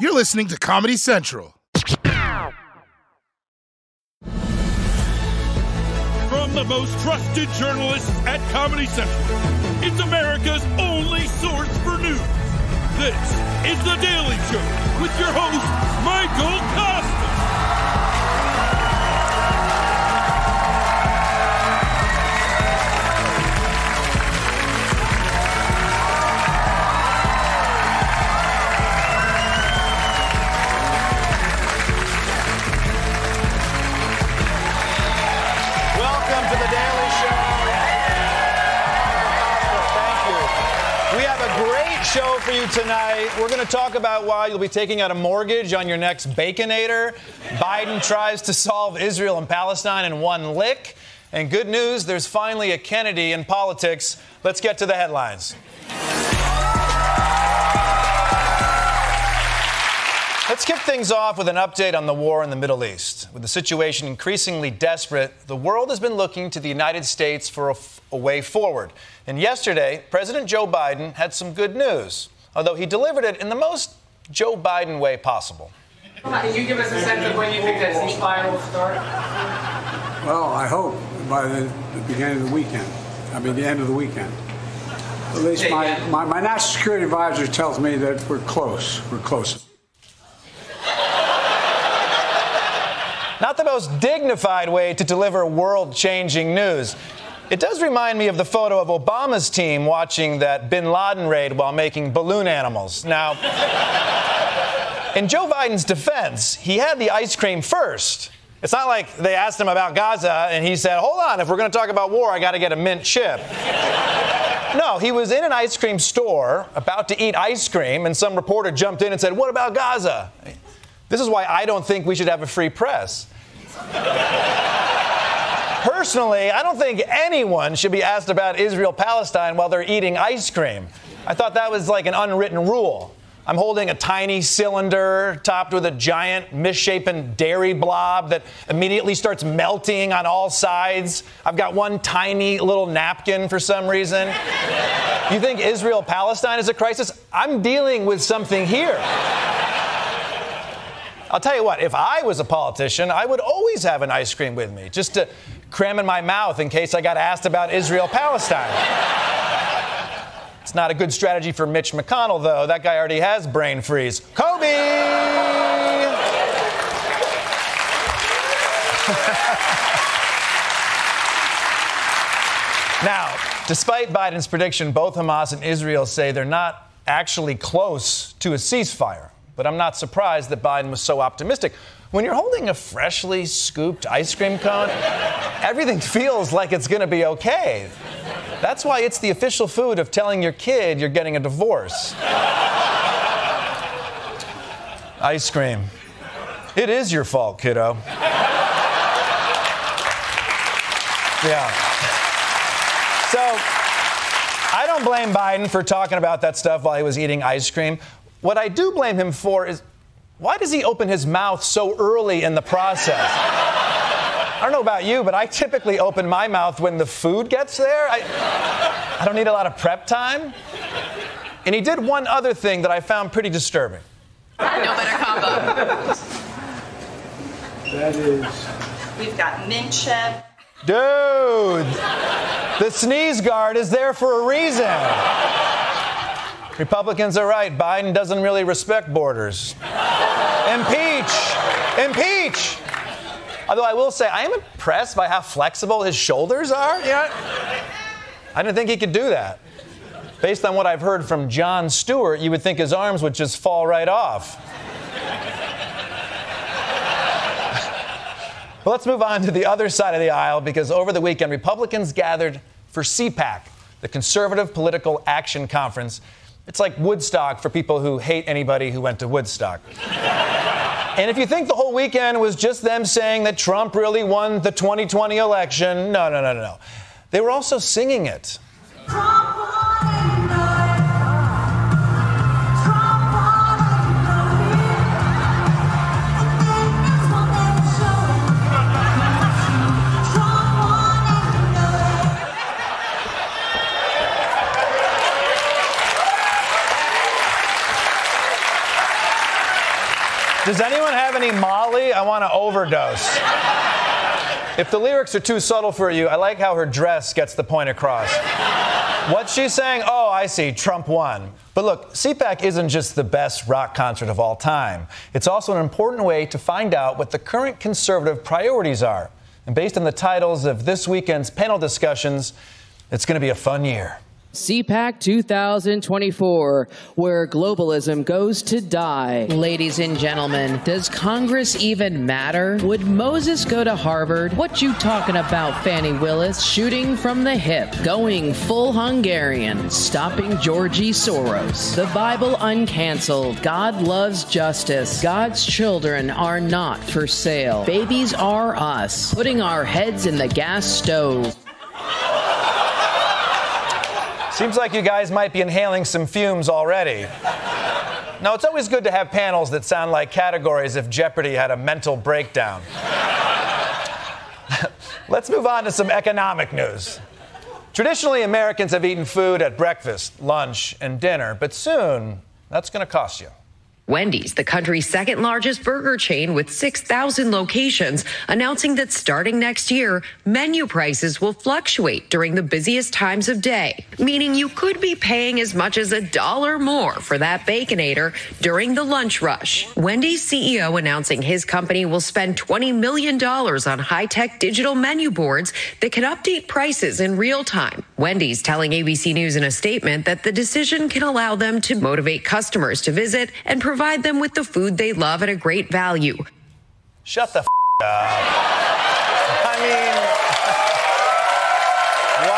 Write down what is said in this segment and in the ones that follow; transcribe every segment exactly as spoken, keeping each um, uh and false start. You're listening to Comedy Central. From the most trusted journalists at Comedy Central, it's America's only source for news. This is The Daily Show with your host, Michael Kosta. Show for you tonight. We're going to talk about why you'll be taking out a mortgage on your next Baconator. Biden tries to solve Israel and Palestine in one lick. And good news, there's finally a Kennedy in politics. Let's get to the headlines. Let's kick things off with an update on the war in the Middle East. With the situation increasingly desperate, the world has been looking to the United States for a, f- a way forward. And yesterday, President Joe Biden had some good news, although he delivered it in the most Joe Biden way possible. Can you give us a sense of when you think that ceasefire will start? Well, I hope by the beginning of the weekend. I mean, the end of the weekend. At least my, my, my national security advisor tells me that we're close. We're close. Not the most dignified way to deliver world-changing news. It does remind me of the photo of Obama's team watching that bin Laden raid while making balloon animals. Now, in Joe Biden's defense, he had the ice cream first. It's not like they asked him about Gaza and he said, hold on, if we're going to talk about war, I got to get a mint chip. No, he was in an ice cream store about to eat ice cream, and some reporter jumped in and said, what about Gaza? This is why I don't think we should have a free press. Personally, I don't think anyone should be asked about Israel-Palestine while they're eating ice cream. I thought that was like an unwritten rule. I'm holding a tiny cylinder topped with a giant misshapen dairy blob that immediately starts melting on all sides. I've got one tiny little napkin for some reason. You think Israel-Palestine is a crisis? I'm dealing with something here. I'll tell you what, if I was a politician, I would always have an ice cream with me, just to cram in my mouth in case I got asked about Israel-Palestine. It's not a good strategy for Mitch McConnell, though. That guy already has brain freeze. Kobe! Now, despite Biden's prediction, both Hamas and Israel say they're not actually close to a ceasefire. But I'm not surprised that Biden was so optimistic. When you're holding a freshly scooped ice cream cone, everything feels like it's going to be okay. That's why it's the official food of telling your kid you're getting a divorce. Ice cream. It is your fault, kiddo. Yeah. So, I don't blame Biden for talking about that stuff while he was eating ice cream. What I do blame him for is, why does he open his mouth so early in the process? I don't know about you, but I typically open my mouth when the food gets there. I, I don't need a lot of prep time. And he did one other thing that I found pretty disturbing. No better combo. That is... We've got mint chip. Dude! The sneeze guard is there for a reason. Republicans are right. Biden doesn't really respect borders. Impeach! Impeach! Although I will say, I am impressed by how flexible his shoulders are. You know, I didn't think he could do that. Based on what I've heard from Jon Stewart, you would think his arms would just fall right off. But let's move on to the other side of the aisle, because over the weekend, Republicans gathered for C PAC, the Conservative Political Action Conference. It's like Woodstock for people who hate anybody who went to Woodstock. And if you think the whole weekend was just them saying that Trump really won the twenty twenty election, no, no, no, no, no. They were also singing it. Trump won in the Does anyone have any Molly? I want to overdose. If the lyrics are too subtle for you, I like how her dress gets the point across. What's she saying? Oh, I see. Trump won. But look, C PAC isn't just the best rock concert of all time. It's also an important way to find out what the current conservative priorities are. And based on the titles of this weekend's panel discussions, it's going to be a fun year. C PAC two thousand twenty-four, where globalism goes to die. Ladies and gentlemen, does Congress even matter? Would Moses go to Harvard? What you talking about, Fannie Willis? Shooting from the hip, going full Hungarian, stopping Georgie Soros. The Bible uncanceled. God loves justice. God's children are not for sale. Babies are us, putting our heads in the gas stove. Seems like you guys might be inhaling some fumes already. Now, it's always good to have panels that sound like categories if Jeopardy had a mental breakdown. Let's move on to some economic news. Traditionally, Americans have eaten food at breakfast, lunch, and dinner, but soon that's going to cost you. Wendy's, the country's second largest burger chain with six thousand locations, announcing that starting next year, menu prices will fluctuate during the busiest times of day, meaning you could be paying as much as a dollar more for that Baconator during the lunch rush. Wendy's C E O announcing his company will spend twenty million dollars on high-tech digital menu boards that can update prices in real time. Wendy's telling A B C News in a statement that the decision can allow them to motivate customers to visit and provide Provide them with the food they love at a great value. Shut the f up. I mean,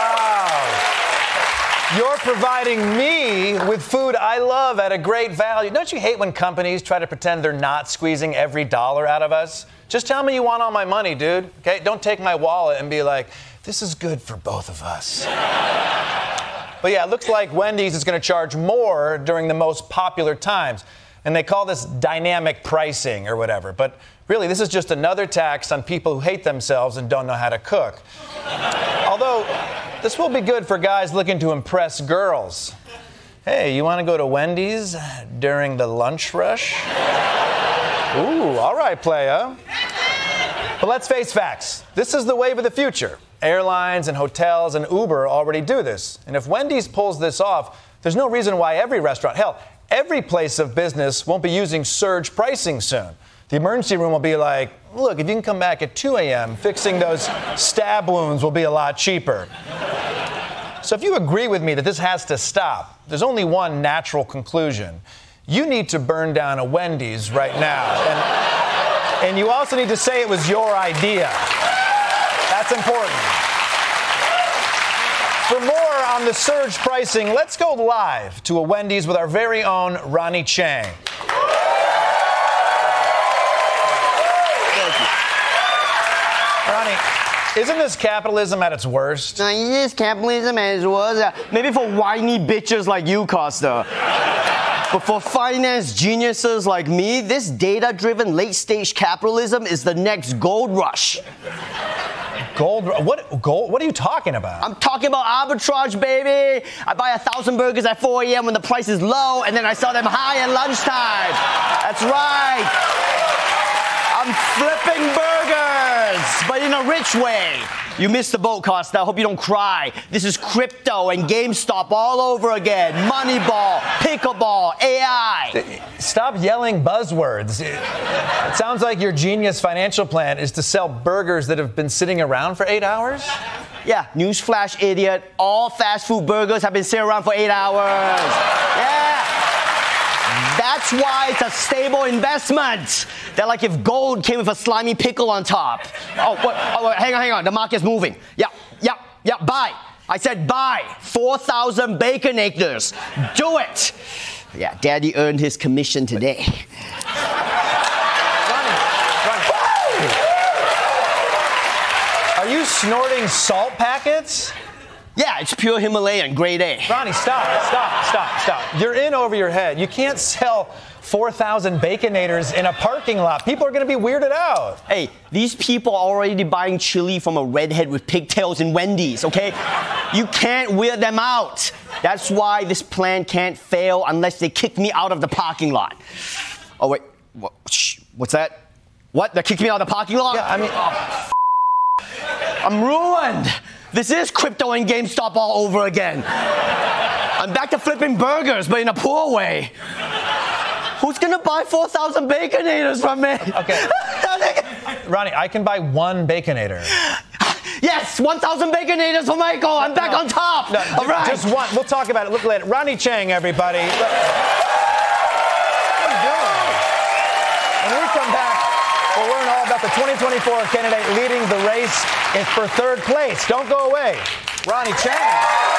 wow. You're providing me with food I love at a great value. Don't you hate when companies try to pretend they're not squeezing every dollar out of us? Just tell me you want all my money, dude. Okay? Don't take my wallet and be like, this is good for both of us. But yeah, it looks like Wendy's is going to charge more during the most popular times. And they call this dynamic pricing or whatever. But really, this is just another tax on people who hate themselves and don't know how to cook. Although, this will be good for guys looking to impress girls. Hey, you want to go to Wendy's during the lunch rush? Ooh, all right, playa. But let's face facts. This is the wave of the future. Airlines and hotels and Uber already do this. And if Wendy's pulls this off, there's no reason why every restaurant, hell, every place of business won't be using surge pricing soon. The emergency room will be like, look, if you can come back at two a.m., fixing those stab wounds will be a lot cheaper. So if you agree with me that this has to stop, there's only one natural conclusion. You need to burn down a Wendy's right now. And, and you also need to say it was your idea. That's important. For more on the surge pricing, let's go live to a Wendy's with our very own Ronny Chieng. Thank you. Ronny, isn't this capitalism at its worst? No, it is capitalism at its worst. Maybe for whiny bitches like you, Costa. But for finance geniuses like me, this data-driven late-stage capitalism is the next gold rush. Gold? What gold? What are you talking about? I'm talking about arbitrage, baby. I buy a thousand burgers at four a.m. when the price is low, and then I sell them high at lunchtime. That's right. I'm flipping burgers, but in a rich way. You missed the boat, Costa. I hope you don't cry. This is crypto and GameStop all over again. Moneyball, pickleball, A I. Stop yelling buzzwords. It sounds like your genius financial plan is to sell burgers that have been sitting around for eight hours? Yeah, newsflash, idiot. All fast food burgers have been sitting around for eight hours. Yeah. That's why it's a stable investment. They're like if gold came with a slimy pickle on top. Oh, what, oh hang on, hang on. The market's moving. Yeah, yeah, yeah, buy. I said, buy four thousand Baconators. Do it. Yeah, Daddy earned his commission today. Are you snorting salt packets? Yeah, it's pure Himalayan, grade A. Ronny, stop, stop, stop, stop. You're in over your head. You can't sell four thousand Baconators in a parking lot. People are going to be weirded out. Hey, these people are already buying chili from a redhead with pigtails in Wendy's, okay? You can't weird them out. That's why this plan can't fail unless they kick me out of the parking lot. Oh, wait. What's that? What? They kicked me out of the parking lot? Yeah, I mean... Oh, f- I'm ruined. This is crypto and GameStop all over again. I'm back to flipping burgers, but in a poor way. Who's gonna buy four thousand Baconators from me? Okay. Ronny, I can buy one Baconator. Yes, one thousand Baconators for Michael. I'm no, back no, on top. No, all right. Just one. We'll talk about it. Look later. Ronny Chieng, everybody. What are you doing? When we come back, we'll learn all about the twenty twenty-four candidate leading the race for third place. Don't go away. Ronny Chieng.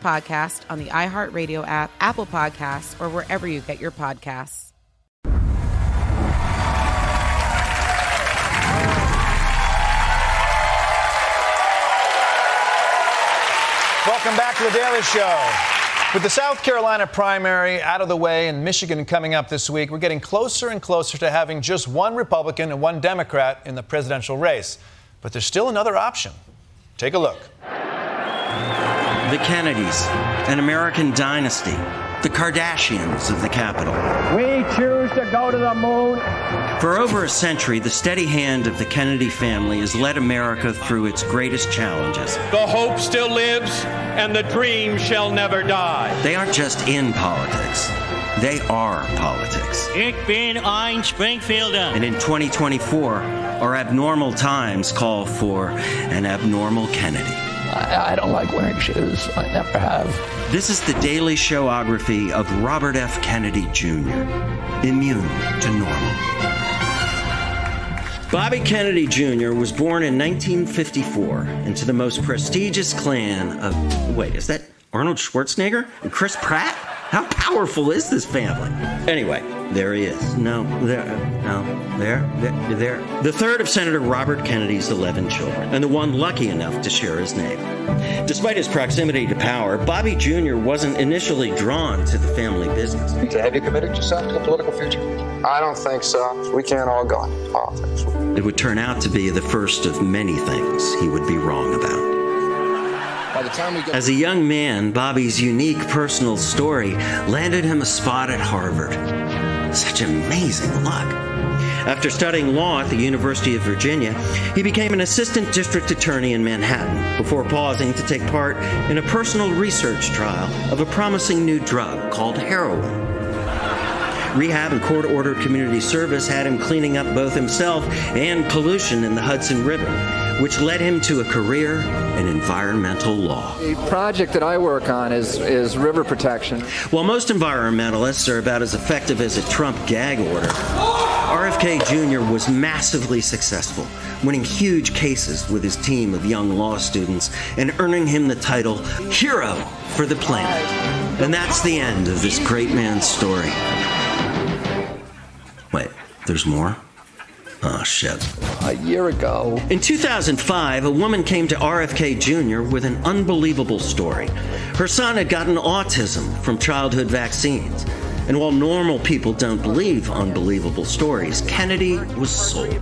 podcast on the iHeartRadio app, Apple Podcasts, or wherever you get your podcasts. Welcome back to The Daily Show. With the South Carolina primary out of the way and Michigan coming up this week, we're getting closer and closer to having just one Republican and one Democrat in the presidential race. But there's still another option. Take a look. The Kennedys, an American dynasty, the Kardashians of the Capitol. We choose to go to the moon. For over a century, the steady hand of the Kennedy family has led America through its greatest challenges. The hope still lives, and the dream shall never die. They aren't just in politics. They are politics. Ich bin ein Springfielder. And in twenty twenty-four, our abnormal times call for an abnormal Kennedy. I, I don't like wearing shoes. I never have. This is the Daily Showography of Robert F. Kennedy Junior Immune to normal. Bobby Kennedy Junior was born in nineteen fifty-four into the most prestigious clan of... Wait, is that Arnold Schwarzenegger and Chris Pratt? How powerful is this family? Anyway, there he is. No, there, no, there, there, there. The third of Senator Robert Kennedy's eleven children, and the one lucky enough to share his name. Despite his proximity to power, Bobby Junior wasn't initially drawn to the family business. Have you committed yourself to the political future? I don't think so. We can't all go into politics. It would turn out to be the first of many things he would be wrong about. By the time we go- As a young man, Bobby's unique personal story landed him a spot at Harvard. Such amazing luck. After studying law at the University of Virginia, he became an assistant district attorney in Manhattan before pausing to take part in a personal research trial of a promising new drug called heroin. Rehab and court-ordered community service had him cleaning up both himself and pollution in the Hudson River, which led him to a career in environmental law. The project that I work on is, is river protection. While most environmentalists are about as effective as a Trump gag order, R F K Junior was massively successful, winning huge cases with his team of young law students and earning him the title Hero for the Planet. And that's the end of this great man's story. Wait, there's more? Oh, shit. A year ago. In two thousand five, a woman came to R F K Junior with an unbelievable story. Her son had gotten autism from childhood vaccines. And while normal people don't believe unbelievable stories, Kennedy was sold.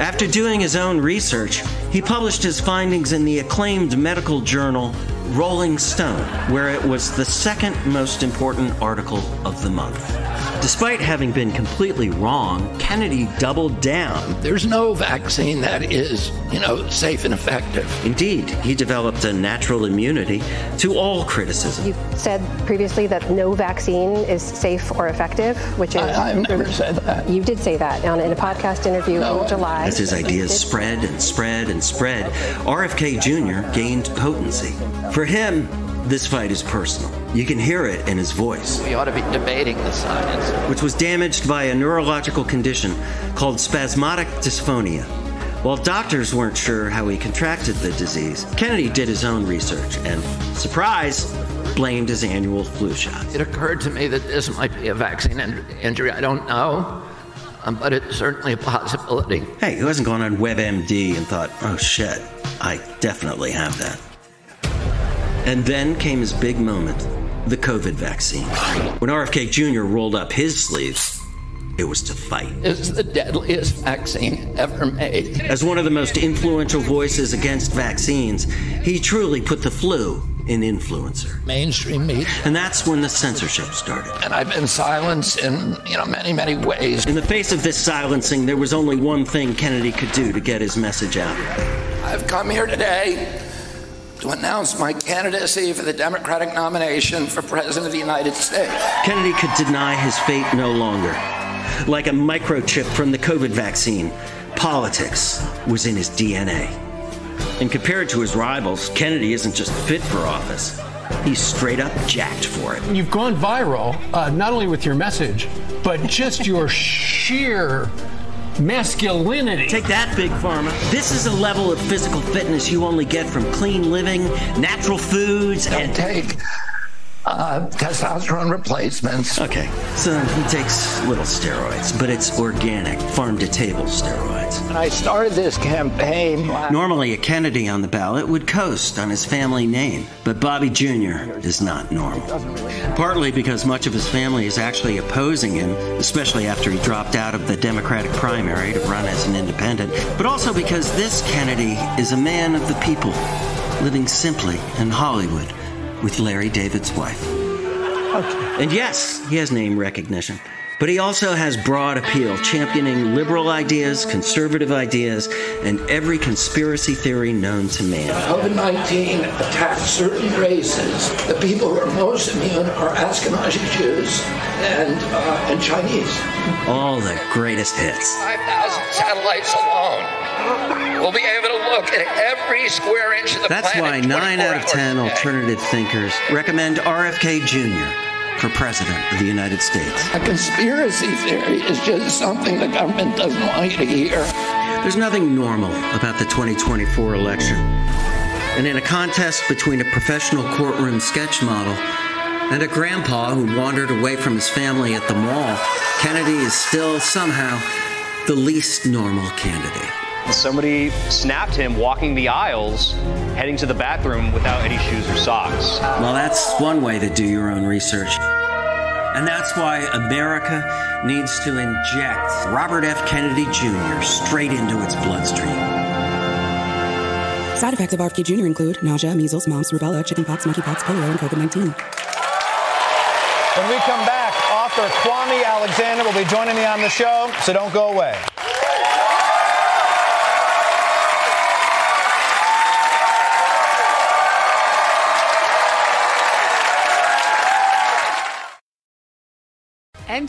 After doing his own research, he published his findings in the acclaimed medical journal Rolling Stone, where it was the second most important article of the month. Despite having been completely wrong, Kennedy doubled down. There's no vaccine that is, you know, safe and effective. Indeed, he developed a natural immunity to all criticism. You said previously that no vaccine is safe or effective, which is... I, I've never said that. You did say that on, in a podcast interview no, in July. As his ideas spread and spread and spread, R F K Junior gained potency. For him, this fight is personal. You can hear it in his voice. We ought to be debating the science. Which was damaged by a neurological condition called spasmodic dysphonia. While doctors weren't sure how he contracted the disease, Kennedy did his own research and, surprise, blamed his annual flu shot. It occurred to me that this might be a vaccine in- injury. I don't know. Um, but it's certainly a possibility. Hey, who hasn't gone on WebMD and thought, oh shit, I definitely have that. And then came his big moment, the COVID vaccine. When R F K Junior rolled up his sleeves, it was to fight. It's the deadliest vaccine ever made. As one of the most influential voices against vaccines, he truly put the flu in influencer. Mainstream media. And that's when the censorship started. And I've been silenced in, you know, many, many ways. In the face of this silencing, there was only one thing Kennedy could do to get his message out. I've come here today to announce my candidacy for the Democratic nomination for President of the United States. Kennedy could deny his fate no longer. Like a microchip from the COVID vaccine, politics was in his D N A. And compared to his rivals, Kennedy isn't just fit for office. He's straight up jacked for it. You've gone viral, uh, not only with your message, but just your sheer masculinity. Take that, Big Pharma. This is a level of physical fitness you only get from clean living, natural foods, Don't and... take... Uh, testosterone replacements. Okay, so he takes little steroids, but it's organic, farm-to-table steroids. And I started this campaign. Wow. Normally, a Kennedy on the ballot would coast on his family name, but Bobby Junior is not normal. Partly because much of his family is actually opposing him, especially after he dropped out of the Democratic primary to run as an independent, but also because this Kennedy is a man of the people, living simply in Hollywood, with Larry David's wife. Okay. And yes, he has name recognition, but he also has broad appeal, championing liberal ideas, conservative ideas, and every conspiracy theory known to man. COVID nineteen attacks certain races. The people who are most immune are Ashkenazi Jews and, uh, and Chinese. All the greatest hits. five thousand satellites alone will be able to look at every square inch of the That's planet. That's why nine out of ten alternative thinkers recommend R F K Junior for President of the United States. A conspiracy theory is just something the government doesn't want you to hear. There's nothing normal about the twenty twenty-four election. And in a contest between a professional courtroom sketch model and a grandpa who wandered away from his family at the mall, Kennedy is still somehow the least normal candidate. Somebody snapped him walking the aisles, heading to the bathroom without any shoes or socks. Well, that's one way to do your own research. And that's why America needs to inject Robert F. Kennedy Junior straight into its bloodstream. Side effects of R F K Junior include nausea, measles, mumps, rubella, chickenpox, monkeypox, polio, and COVID nineteen. When we come back, author Kwame Alexander will be joining me on the show, so don't go away. M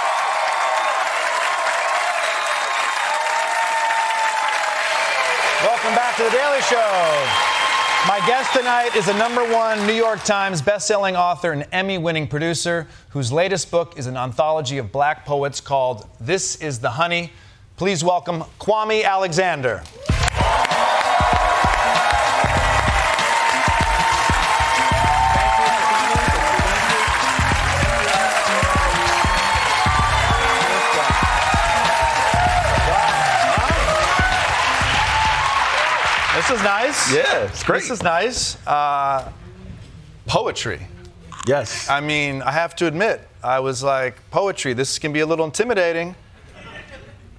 Welcome back to The Daily Show. My guest tonight is a number one New York Times bestselling author and Emmy-winning producer whose latest book is an anthology of black poets called This Is the Honey. Please welcome Kwame Alexander. is nice. Yeah, it's great. This is nice. Uh, poetry. Yes. I mean, I have to admit, I was like, poetry, this can be a little intimidating.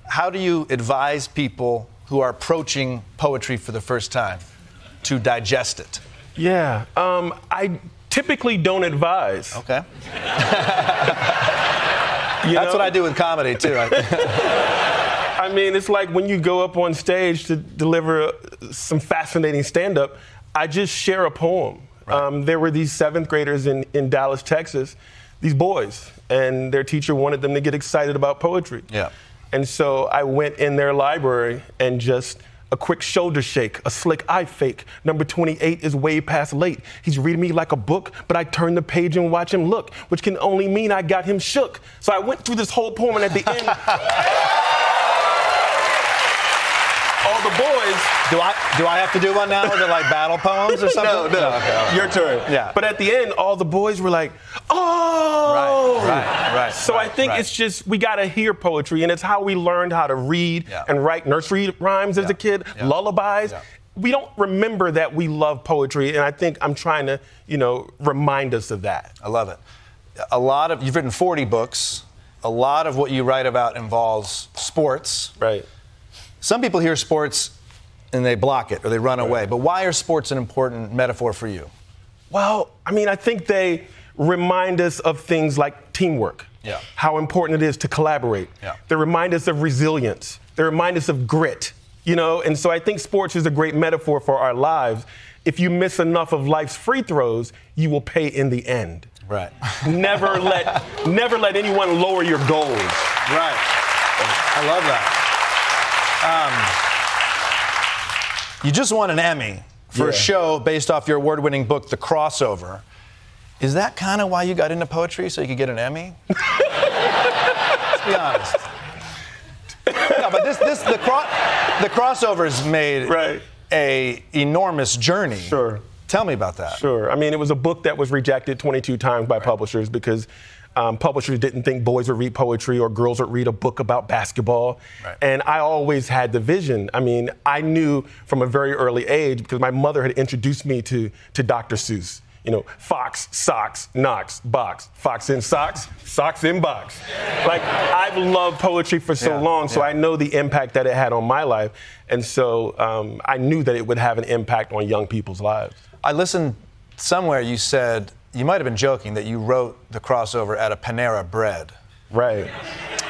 How do you advise people who are approaching poetry for the first time to digest it? Yeah, um, I typically don't advise. Okay. That's know? What I do with comedy, too. I mean, it's like when you go up on stage to deliver some fascinating stand-up, I just share a poem. Right. Um, there were these seventh graders in, in Dallas, Texas, these boys, and their teacher wanted them to get excited about poetry. Yeah. And so I went in their library and just a quick shoulder shake, a slick eye fake. Number twenty-eight is way past late. He's reading me like a book, but I turn the page and watch him look, which can only mean I got him shook. So I went through this whole poem, and at the end, all the boys. Do I do I have to do one now? Is it like battle poems or something? No, no. no okay. Your turn. Yeah. But at the end, all the boys were like, oh. Right, right, right. So right, I think right. it's just we gotta hear poetry, and it's how we learned how to read yeah. and write nursery rhymes yeah. as a kid, yeah. lullabies. Yeah. We don't remember that we love poetry, and I think I'm trying to, you know, remind us of that. I love it. A lot of you've written forty books. A lot of what you write about involves sports. Right. Some people hear sports and they block it or they run away. But why are sports an important metaphor for you? Well, I mean, I think they remind us of things like teamwork, yeah. how important it is to collaborate. Yeah. They remind us of resilience. They remind us of grit, you know? And so I think sports is a great metaphor for our lives. If you miss enough of life's free throws, you will pay in the end. Right. Never let, never let anyone lower your goals. Right. I love that. Um, you just won an Emmy for yeah. a show based off your award-winning book, The Crossover. Is that kind of why you got into poetry, so you could get an Emmy? Let's be honest. No, but this, this, the, cro- the Crossover's made right. a enormous journey. Sure. Tell me about that. Sure. I mean, it was a book that was rejected twenty-two times by right. publishers because Um, publishers didn't think boys would read poetry or girls would read a book about basketball. Right. And I always had the vision. I mean, I knew from a very early age because my mother had introduced me to, to Doctor Seuss. You know, Fox, Socks, Knox, Box. Fox in Socks, Socks in Box. Like, I've loved poetry for so yeah, long, so yeah. I know the impact that it had on my life. And so um, I knew that it would have an impact on young people's lives. I listened somewhere you said, you might have been joking that you wrote The Crossover at a Panera Bread. Right.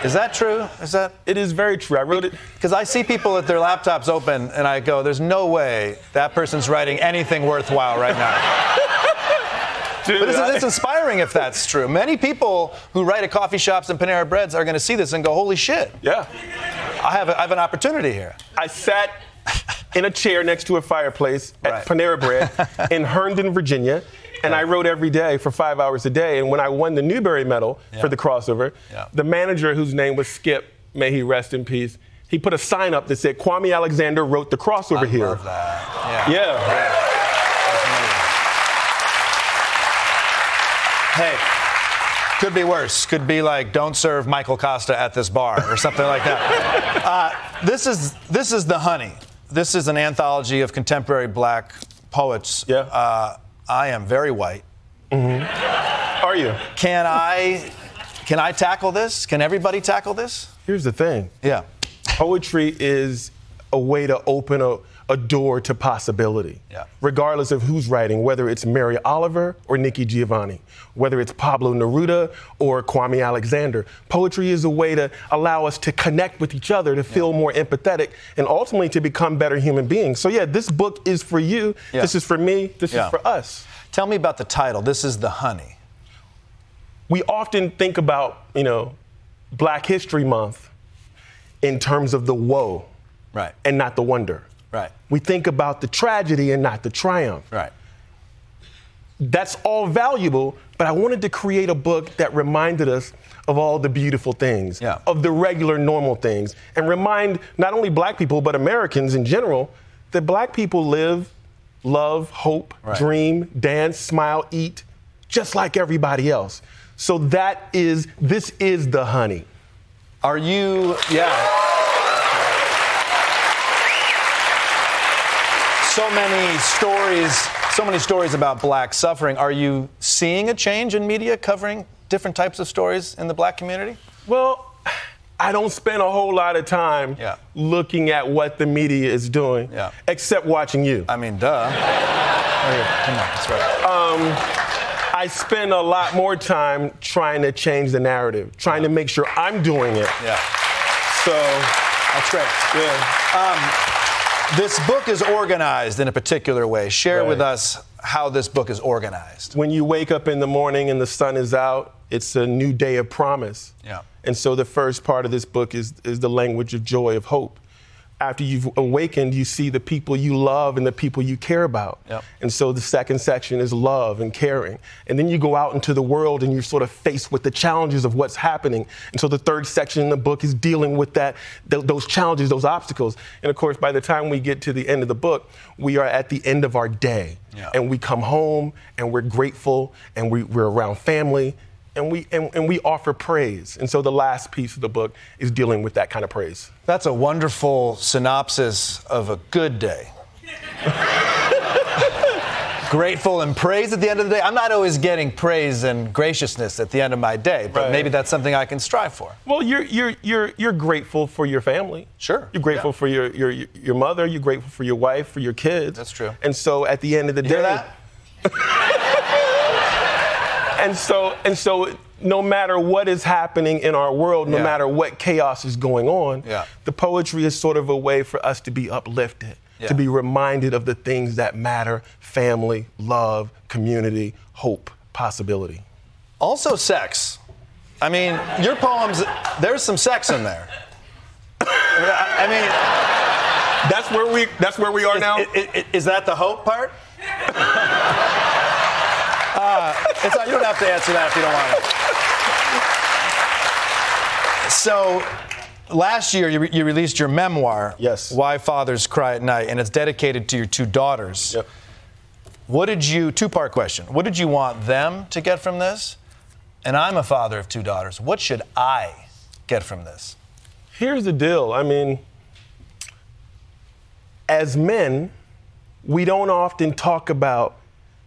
Is that true? Is that? It is very true. I wrote it because I see people with their laptops open and I go, there's no way that person's writing anything worthwhile right now. Dude, but this is, it's inspiring if that's true. Many people who write at coffee shops and Panera Breads are going to see this and go, holy shit. Yeah. I have, a, I have an opportunity here. I sat in a chair next to a fireplace at right. Panera Bread in Herndon, Virginia. And I wrote every day for five hours a day. And when I won the Newbery medal yeah. for The Crossover, yeah. the manager, whose name was Skip, may he rest in peace, he put a sign up that said, Kwame Alexander wrote The Crossover I here. I love that. Yeah. yeah. yeah. Hey, could be worse. Could be like, don't serve Michael Kosta at this bar or something like that. uh, this is this is The Honey. This is an anthology of contemporary black poets. Yeah. Uh, I am very white. Mm-hmm. Are you? Can I, can I tackle this? Can everybody tackle this? Here's the thing. Yeah. Poetry is a way to open a, a door to possibility. Yeah. Regardless of who's writing, whether it's Mary Oliver or Nikki Giovanni, whether it's Pablo Neruda or Kwame Alexander, poetry is a way to allow us to connect with each other, to feel yeah. more empathetic, and ultimately to become better human beings. So yeah, this book is for you. Yeah. This is for me. This yeah. is for us. Tell me about the title. This is The Honey. We often think about, you know, Black History Month in terms of the woe. Right. And not the wonder. Right. We think about the tragedy and not the triumph. Right. That's all valuable, but I wanted to create a book that reminded us of all the beautiful things, yeah. of the regular, normal things, and remind not only black people, but Americans in general, that black people live, love, hope, right. dream, dance, smile, eat, just like everybody else. So that is, this is The Honey. Are you, yeah. So many stories, so many stories about black suffering. Are you seeing a change in media covering different types of stories in the black community? Well, I don't spend a whole lot of time yeah. looking at what the media is doing, yeah. except watching you. I mean, duh. Come on, that's right. Um, I spend a lot more time trying to change the narrative, trying yeah. to make sure I'm doing it. Yeah. So that's great. Yeah. Um, this book is organized in a particular way. Share right. with us how this book is organized. When you wake up in the morning and the sun is out, it's a new day of promise. Yeah. And so the first part of this book is, is the language of joy, of hope. After you've awakened, you see the people you love and the people you care about. Yep. And so the second section is love and caring. And then you go out into the world and you're sort of faced with the challenges of what's happening. And so the third section in the book is dealing with that, th- those challenges, those obstacles. And of course, by the time we get to the end of the book, we are at the end of our day. Yep. And we come home and we're grateful and we, we're around family. And we and, and we offer praise. And so the last piece of the book is dealing with that kind of praise. That's a wonderful synopsis of a good day. Grateful and praise at the end of the day. I'm not always getting praise and graciousness at the end of my day, but right. maybe that's something I can strive for. Well, you're you're you're you're grateful for your family. Sure. You're grateful yeah. for your, your your mother, you're grateful for your wife, for your kids. That's true. And so at the end of the you day. Hear that? And so, and so, no matter what is happening in our world, no yeah. matter what chaos is going on, yeah. the poetry is sort of a way for us to be uplifted, yeah. to be reminded of the things that matter: family, love, community, hope, possibility. Also, sex. I mean, your poems, there's some sex in there. I mean, that's where we, that's where we are is, now. Is, is that the hope part? Uh, it's not, you don't have to answer that if you don't want to. So, last year you, re- you released your memoir, yes. Why Fathers Cry at Night, and it's dedicated to your two daughters. Yep. What did you, two-part question, what did you want them to get from this? And I'm a father of two daughters. What should I get from this? Here's the deal. I mean, as men, we don't often talk about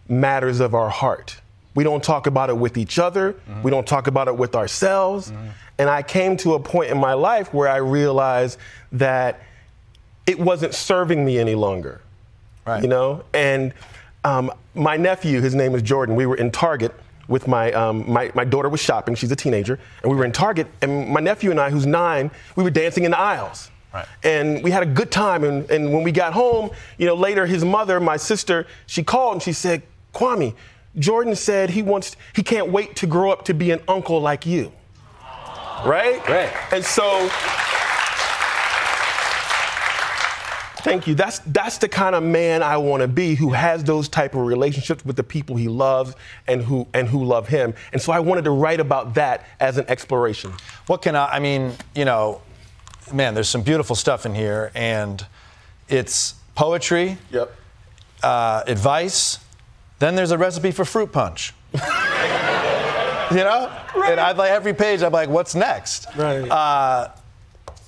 matters of our heart. We don't talk about it with each other. Mm-hmm. We don't talk about it with ourselves. Mm-hmm. And I came to a point in my life where I realized that it wasn't serving me any longer. Right. You know? And um, my nephew, his name is Jordan, we were in Target with my, um, my, my daughter was shopping, she's a teenager, and we were in Target, and my nephew and I, who's nine, we were dancing in the aisles. Right. And we had a good time, and, and when we got home, you know, later his mother, my sister, she called and she said, Kwame, Jordan said he wants, he can't wait to grow up to be an uncle like you. Right? Right. And so, thank you. That's that's the kind of man I want to be, who has those type of relationships with the people he loves and who and who love him. And so I wanted to write about that as an exploration. What can I, I mean, you know, man, there's some beautiful stuff in here, and it's poetry, yep. uh, advice. Then there's a recipe for fruit punch. You know? Right. And I'd like every page, I'm like, what's next? Right. Uh,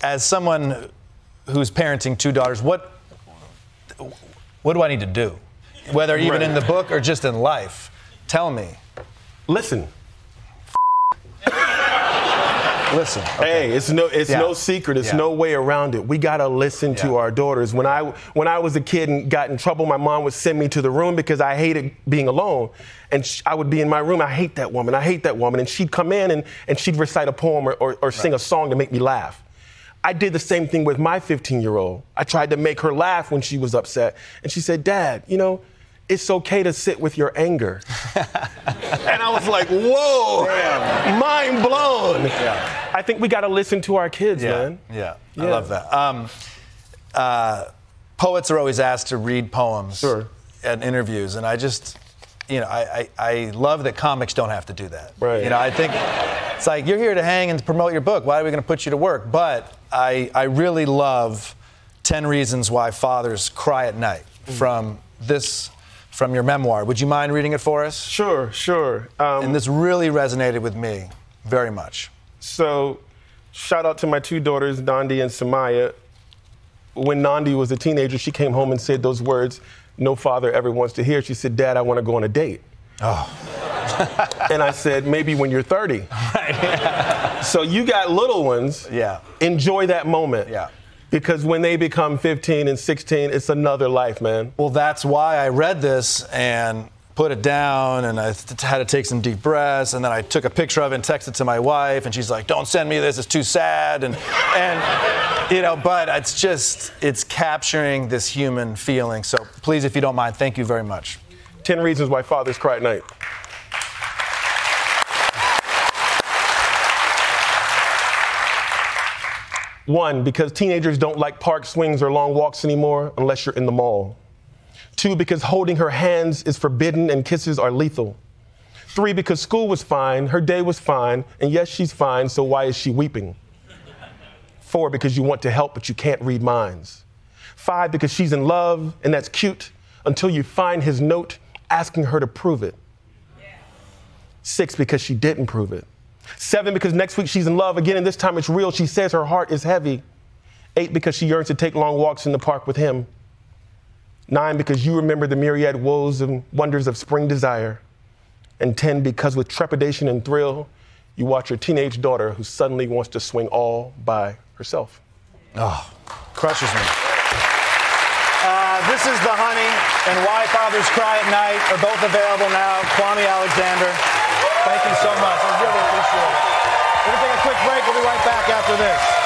as someone who's parenting two daughters, what what do I need to do? Whether even right. in the book or just in life. Tell me. Listen. Listen. Okay. Hey, it's no it's yeah. no secret. It's yeah. no way around it. We gotta listen yeah. to our daughters. When I when I was a kid and got in trouble, my mom would send me to the room because I hated being alone. And sh- I would be in my room. I hate that woman. I hate that woman. And she'd come in and, and she'd recite a poem or, or, or sing right. a song to make me laugh. I did the same thing with my fifteen-year-old. I tried to make her laugh when she was upset. And she said, Dad, you know, it's okay to sit with your anger. And I was like, whoa, damn. Mind blown. Yeah. I think we got to listen to our kids, yeah. man. Yeah. yeah, I love that. Um, uh, poets are always asked to read poems sure. at interviews. And I just, you know, I, I, I love that comics don't have to do that. Right. You know, I think it's like, you're here to hang and promote your book. Why are we going to put you to work? But I, I really love ten Reasons Why Fathers Cry at Night mm. from this... from your memoir. Would you mind reading it for us? Sure, sure. Um, and this really resonated with me very much. So, shout out to my two daughters, Nandi and Samaya. when Nandi was a teenager, she came home and said those words no father ever wants to hear. She said, "Dad, I want to go on a date." Oh. And I said, maybe when you're thirty. Right. So you got little ones. Yeah. Enjoy that moment. Yeah. Because when they become fifteen and sixteen, it's another life, man. Well, that's why I read this and put it down, and I th- had to take some deep breaths, and then I took a picture of it and texted it to my wife, and she's like, "Don't send me this, it's too sad," and, and you know, but it's just, it's capturing this human feeling. So please, if you don't mind, thank you very much. ten Reasons Why Fathers Cry at Night. One, because teenagers don't like park swings or long walks anymore unless you're in the mall. Two, because holding her hands is forbidden and kisses are lethal. Three, because school was fine, her day was fine, and yes, she's fine, so why is she weeping? Four, because you want to help, but you can't read minds. Five, because she's in love, and that's cute, until you find his note asking her to prove it. Yeah. Six, because she didn't prove it. Seven, because next week she's in love again, and this time it's real. She says her heart is heavy. Eight, because she yearns to take long walks in the park with him. Nine, because you remember the myriad woes and wonders of spring desire. And ten, because with trepidation and thrill, you watch your teenage daughter who suddenly wants to swing all by herself. Oh, crushes me. Uh, This Is the Honey and Why Fathers Cry at Night are both available now. Kwame Alexander, thank you so much. I really appreciate it. We're going to take a quick break. We'll be right back after this.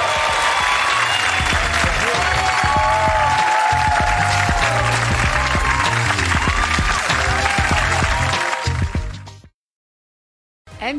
M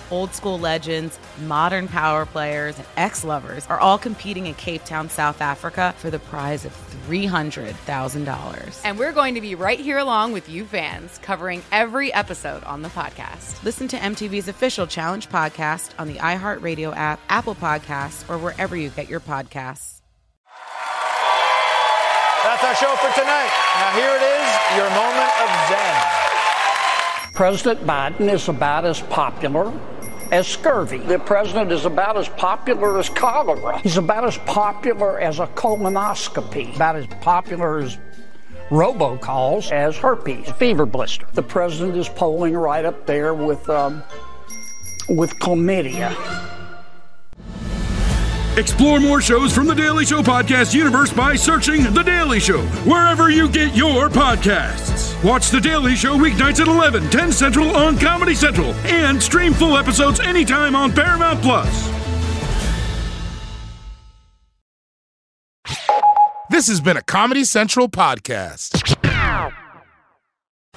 Old school legends, modern power players, and ex-lovers are all competing in Cape Town, South Africa for the prize of three hundred thousand dollars. And we're going to be right here along with you fans, covering every episode on the podcast. Listen to M T V's official Challenge podcast on the iHeartRadio app, Apple Podcasts, or wherever you get your podcasts. That's our show for tonight. Now here it is, your moment of zen. President Biden is about as popular as scurvy. The president is about as popular as cholera. He's about as popular as a colonoscopy. About as popular as robocalls, as herpes, fever blister. The president is polling right up there with, um, with chlamydia. Explore more shows from The Daily Show podcast universe by searching The Daily Show wherever you get your podcasts. Watch The Daily Show weeknights at eleven, ten Central on Comedy Central, and stream full episodes anytime on Paramount plus. This has been a Comedy Central podcast.